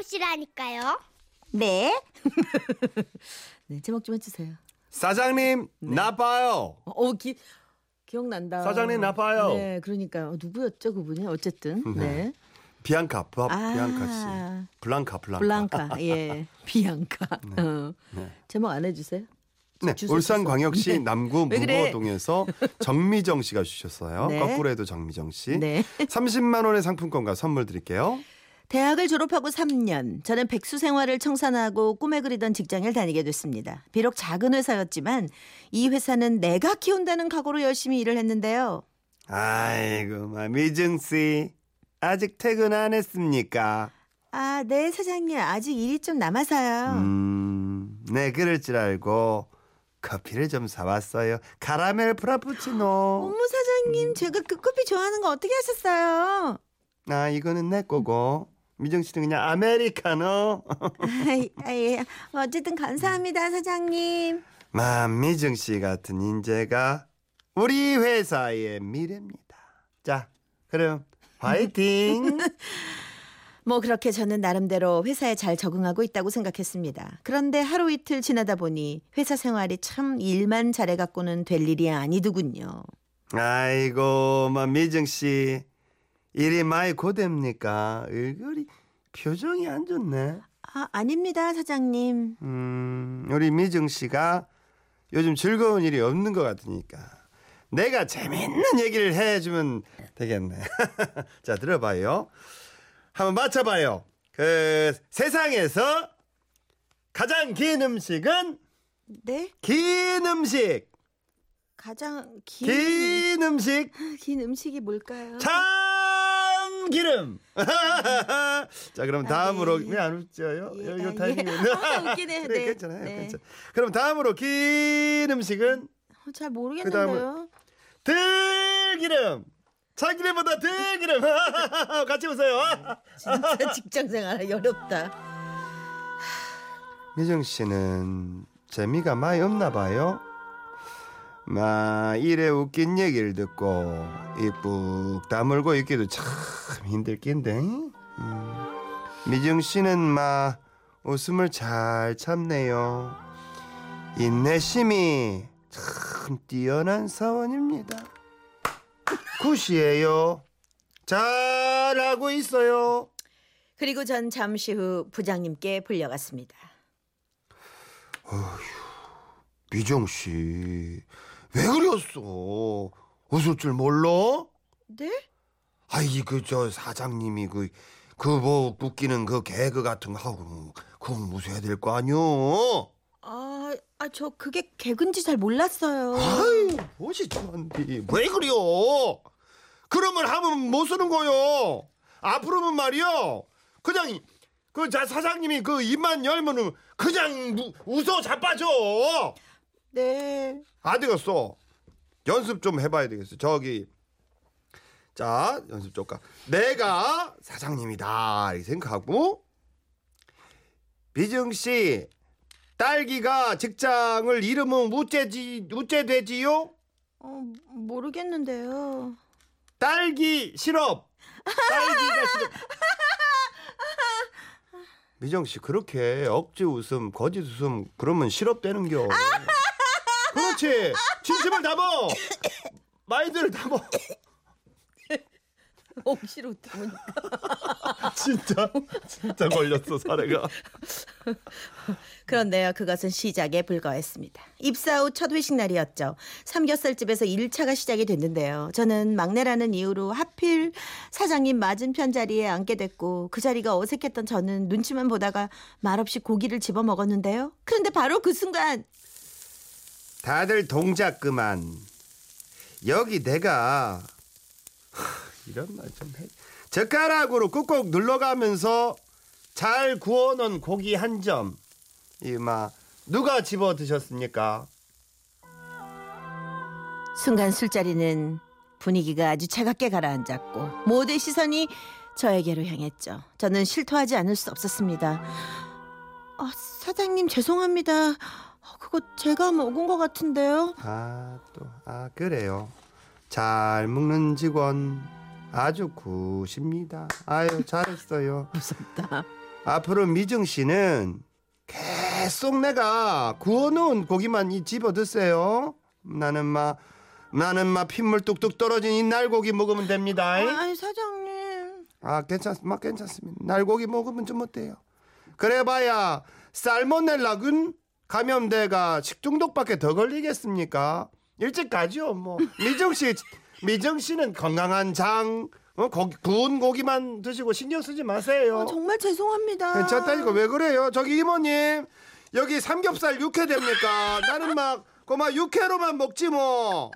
찾아보시라니까요. 네. 네, 제목 좀 해주세요. 사장님, 네. 나빠요. 기억난다. 사장님, 나빠요. 네, 그러니까요. 누구였죠, 그분이? 어쨌든. 네. 비앙카 씨. 블랑카. 예. 비앙카. 네. 네. 제목 안 해주세요? 네, 울산광역시 네. 남구 무보동에서 그래. 정미정 씨가 주셨어요. 네. 거꾸로 해도 정미정 씨. 네. 30만 원의 상품권과 선물 드릴게요. 대학을 졸업하고 3년, 저는 백수 생활을 청산하고 꿈에 그리던 직장을 다니게 됐습니다. 비록 작은 회사였지만 이 회사는 내가 키운다는 각오로 열심히 일을 했는데요. 아이고, 미정 씨. 아직 퇴근 안 했습니까? 아, 네, 사장님. 아직 일이 좀 남아서요. 네, 그럴 줄 알고. 커피를 좀 사왔어요. 카라멜 프라푸치노. 어머 사장님, 제가 그 커피 좋아하는 거 어떻게 하셨어요? 아, 이거는 내 거고 미정 씨는 그냥 아메리카노. 예. 어쨌든 감사합니다 사장님. 미정 씨 같은 인재가 우리 회사의 미래입니다. 자, 그럼 화이팅. 그렇게 저는 나름대로 회사에 잘 적응하고 있다고 생각했습니다. 그런데 하루 이틀 지나다 보니 회사 생활이 참 일만 잘해갖고는 될 일이 아니더군요. 아이고, 미정 씨. 일이 많이 고됩니까? 얼굴이 표정이 안 좋네. 아, 아닙니다, 사장님. 우리 미정 씨가 요즘 즐거운 일이 없는 것 같으니까 내가 재밌는 얘기를 해주면 되겠네. 자, 들어봐요. 한번 맞춰봐요. 그 세상에서 가장 긴 음식은? 네? 긴 음식. 가장 긴 음식. 긴 음식이 뭘까요? 참기름. 자, 그럼 다음으로. 왜 안 웃죠요? 이거 타이밍. 웃기네. 그래, 네. 괜찮아요. 네. 괜찮아. 그럼 다음으로 긴 음식은? 잘 모르겠는데요. 들기름. 참기름보다 들기름. 같이 웃어요. 진짜 직장생활이 어렵다. 미정 씨는 재미가 많이 없나 봐요. 이래 웃긴 얘기를 듣고 입북 다물고 있기도 참 힘들 낀데. 미정 씨는 웃음을 잘 참네요. 인내심이 참 뛰어난 사원입니다. 굿이에요. 잘하고 있어요. 그리고 전 잠시 후 부장님께 불려갔습니다. 어휴, 미정 씨, 왜 그랬어? 웃을 줄 몰라? 네? 사장님이 웃기는 개그 같은 거 하고 그건 웃어야 될 거 아니오? 저 그게 개그인지 잘 몰랐어요. 아유, 무엇이 좋은데 왜 그래요? 그러면 하면 못 쓰는 거요. 앞으로는 말이요, 그냥 사장님이 입만 열면 그냥 웃어 자빠져. 네. 안 되겠어. 연습 좀 해봐야 되겠어. 자, 연습 조금. 내가 사장님이다 이렇게 생각하고, 미정 씨, 딸기가 직장을 잃으면 우째되지요? 모르겠는데요. 딸기 시럽. 딸기가 시럽. 미정 씨, 그렇게 억지 웃음, 거짓 웃음 그러면 시럽 되는겨. 그렇지. 진심을 담어. 마인드를 담어. 억지로 담으니까. 진짜 걸렸어, 사례가. 그런데요, 그것은 시작에 불과했습니다. 입사 후 첫 회식 날이었죠. 삼겹살집에서 1차가 시작이 됐는데요. 저는 막내라는 이유로 하필 사장님 맞은편 자리에 앉게 됐고, 그 자리가 어색했던 저는 눈치만 보다가 말없이 고기를 집어 먹었는데요. 그런데 바로 그 순간. 다들 동작 그만. 여기 내가. 이런 말 좀 해. 젓가락으로 꾹꾹 눌러가면서 잘 구워놓은 고기 한 점. 누가 집어 드셨습니까? 순간 술자리는 분위기가 아주 차갑게 가라앉았고 모두의 시선이 저에게로 향했죠. 저는 실토하지 않을 수 없었습니다. 사장님, 죄송합니다. 그거 제가 먹은 것 같은데요. 그래요. 잘 먹는 직원 아주 굿입니다. 아유, 잘했어요. 무섭다. 앞으로 미정씨는 계속 내가 구워놓은 고기만 이 집어 드세요. 나는 막 핏물 뚝뚝 떨어진 이 날고기 먹으면 됩니다. 아니 사장님. 괜찮습니다. 날고기 먹으면 좀 어때요? 그래봐야 살모넬라균 감염돼가 식중독밖에 더 걸리겠습니까? 일찍 가죠 뭐. 미정씨는 건강한 장, 구운 고기만 드시고 신경 쓰지 마세요. 정말 죄송합니다. 괜찮다니까. 왜 그래요? 저기 이모님, 여기 삼겹살 육회 됩니까? 나는 막 고마 육회로만 먹지 뭐.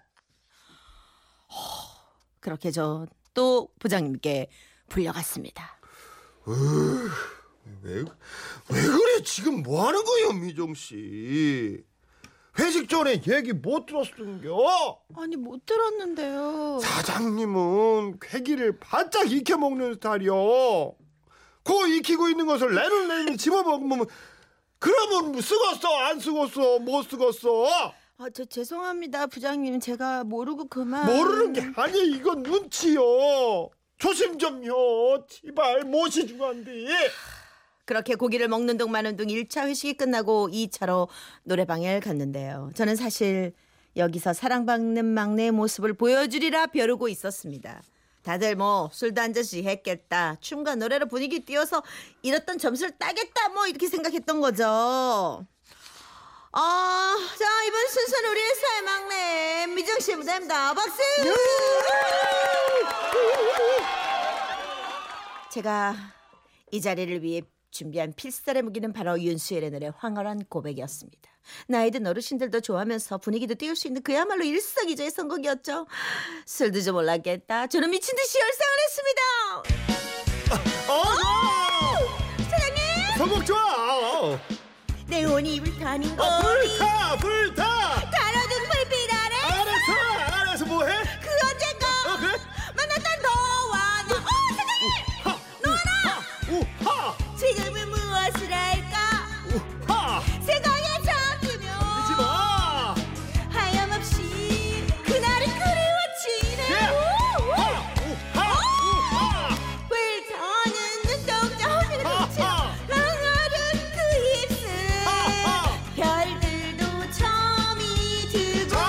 그렇게 저 또 부장님께 불려갔습니다. 왜 그래? 지금 뭐 하는 거예요, 미정 씨? 회식 전에 얘기 못 들었은겨? 아니 못 들었는데요. 사장님은 회기를 바짝 익혀먹는 스타일이요. 그 익히고 있는 것을 내놓는 집어먹으면 그러면 쓰겄어? 안 쓰겄어? 못 쓰겄어? 저 죄송합니다 부장님. 제가 모르고 그만. 모르는 게 아니에요. 이건 눈치요. 조심 좀요. 제발 못이 중요한데. 그렇게 고기를 먹는 둥 마는 둥 1차 회식이 끝나고 2차로 노래방에 갔는데요. 저는 사실 여기서 사랑받는 막내의 모습을 보여주리라 벼르고 있었습니다. 다들 뭐 술도 한 잔씩 했겠다, 춤과 노래로 분위기 띄워서 이랬던 점수를 따겠다 뭐 이렇게 생각했던 거죠. 자 이번 순서는 우리 회사의 막내 미정 씨 무대입니다. 박수! 제가 이 자리를 위해 준비한 필살의 무기는 바로 윤수일의 노래 황홀한 고백이었습니다. 나이든 어르신들도 좋아하면서 분위기도 띄울 수 있는 그야말로 일석이조의 선곡이었죠. 술도 좀 올랐겠다. 저는 미친 듯이 열상을 했습니다. 사장님! 선곡 좋아! 내 온이 입을 타는 거. 불타! 가로등 불빛 아래. 알아서 뭐해? 그 언젠가 그래? 만났던 너와 나. 사장님! 너나! 지금은 무엇을 할까? 생각에 잠기면 믿지 마. 하염없이 그날은 그리워지네. 불타는 눈동자 허비는 눈치 랑아른 그 입술. 별들도 점이 들고.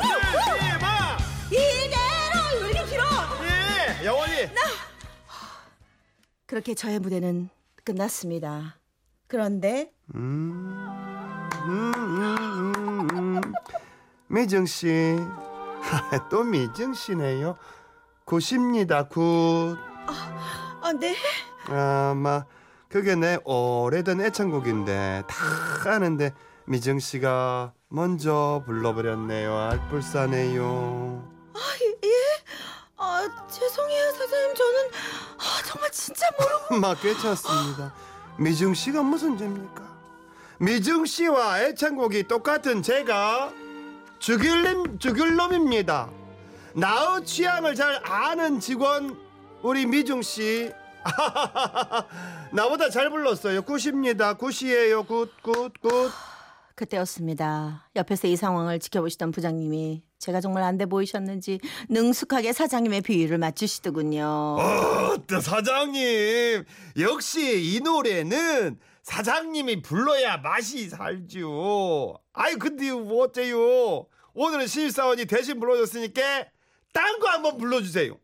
잠들지 마. 이대로 왜 이렇게 길어? 예, 영원히. 그렇게 저의 무대는 끝났습니다. 그런데 미정 씨, 또 미정 씨네요. 굿입니다, 굿. 네. 아마 그게 내 오래된 애창곡인데 다 아는데 미정 씨가 먼저 불러버렸네요. 알뿔싸네요. 죄송해요 사장님. 저는 정말 진짜 모르고. 막 괜찮습니다. 미정씨가 무슨 죄입니까? 미정씨와 애창곡이 똑같은 제가 죽일놈입니다. 나의 취향을 잘 아는 직원 우리 미정씨. 나보다 잘 불렀어요. 굿입니다. 굿이에요. 굿. 그때였습니다. 옆에서 이 상황을 지켜보시던 부장님이 제가 정말 안돼 보이셨는지 능숙하게 사장님의 비위를 맞추시더군요. 사장님, 역시 이 노래는 사장님이 불러야 맛이 살죠. 아이 근데 뭐 어때요? 오늘은 신입사원이 대신 불러줬으니까 딴 거 한번 불러주세요.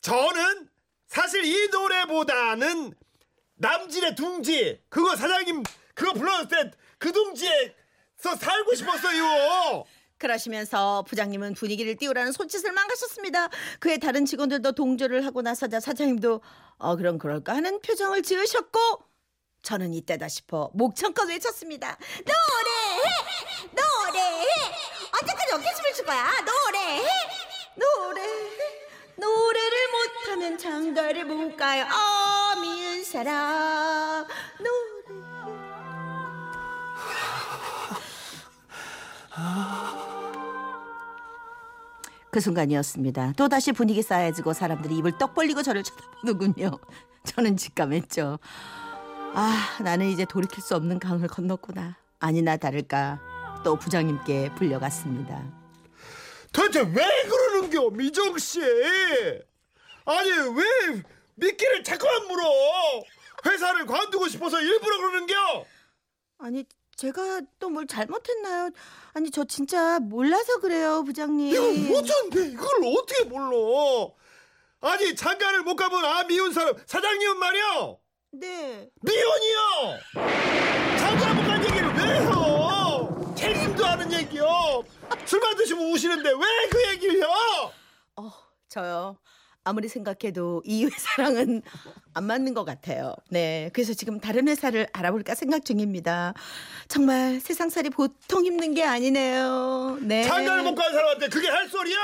저는 사실 이 노래보다는 남진의 둥지, 그거 사장님 그거 불러줬을 때 그 둥지에 서 살고 싶었어요. 그러시면서 부장님은 분위기를 띄우라는 손짓을 망가셨습니다. 그의 다른 직원들도 동조를 하고 나서자 사장님도 그럼 그럴까 하는 표정을 지으셨고, 저는 이때다 싶어 목청껏 외쳤습니다. 노래해. 언제까지 어깨춤을 출 거야? 노래를 못하면 장가를 못 가요. 미운 사람 노래. 그 순간이었습니다. 또다시 분위기 싸해지고 사람들이 입을 떡 벌리고 저를 쳐다보더군요. 저는 직감했죠. 나는 이제 돌이킬 수 없는 강을 건넜구나. 아니나 다를까 또 부장님께 불려갔습니다. 도대체 왜 그러는겨 미정씨? 아니 왜 미끼를 자꾸만 물어? 회사를 관두고 싶어서 일부러 그러는겨? 아니 제가 또 뭘 잘못했나요? 아니 저 진짜 몰라서 그래요 부장님. 이거 어쩐데 이걸 어떻게 몰라? 아니 장가를 못 가본 아 미운 사람 사장님은 말이야. 네. 미운이요. 장가 못 간 얘기를 왜 해요? 책임도 하는 얘기요. 술만 드시고 우시는데 왜 그 얘기를 해요? 저요. 아무리 생각해도 이 회사랑은 안 맞는 것 같아요. 네, 그래서 지금 다른 회사를 알아볼까 생각 중입니다. 정말 세상살이 보통 힘든 게 아니네요. 네. 장가를 못 간 사람한테 그게 할 소리요?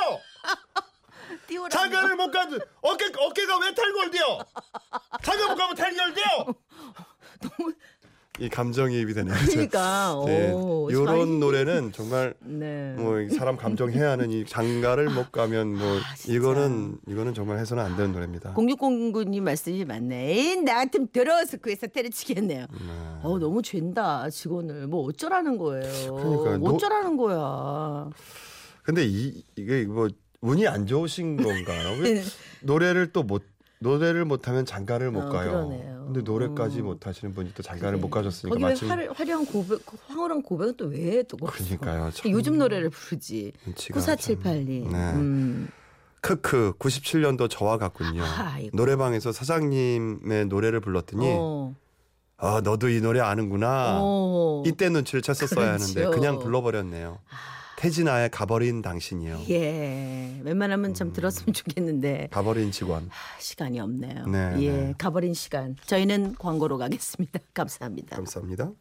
띄우라며. 장가를 못 가도 어깨가 왜 탈골돼요? 장가 못 가면 탈골돼요? 너무... 이 감정이입이 되네요. 그러니까 이런 네, 노래는 정말 네. 뭐 사람 감정 해야 하는 이 장가를 못 가면 뭐 이거는 정말 해서는 안 되는 노래입니다. 0609님 말씀이 맞네. 에이, 나 같으면 들어서 그 회사 때려치겠네요. 네. 너무 죄다 직원을 뭐 어쩌라는 거예요. 그러니까 어쩌라는 거야. 근데 이게 뭐 운이 안 좋으신 건가? 노래를 또 노래를 못하면 장가를 못 가요. 그러네요. 근데 노래까지 못하시는 분이 또 장가를 못 가셨으니까 마침 화려한 고백, 황홀한 고백은 또 왜 또 그러니까요. 참... 요즘 노래를 부르지. 94782. 참... 네. 크크 97년도 저와 같군요. 아이고. 노래방에서 사장님의 노래를 불렀더니 너도 이 노래 아는구나. 이때 눈치를 챘었어야 그렇죠. 하는데 그냥 불러버렸네요. 태진아의 가버린 당신이요. 예, 웬만하면 참 들었으면 좋겠는데. 가버린 직원. 시간이 없네요. 네, 예, 네. 가버린 시간. 저희는 광고로 가겠습니다. 감사합니다. 감사합니다.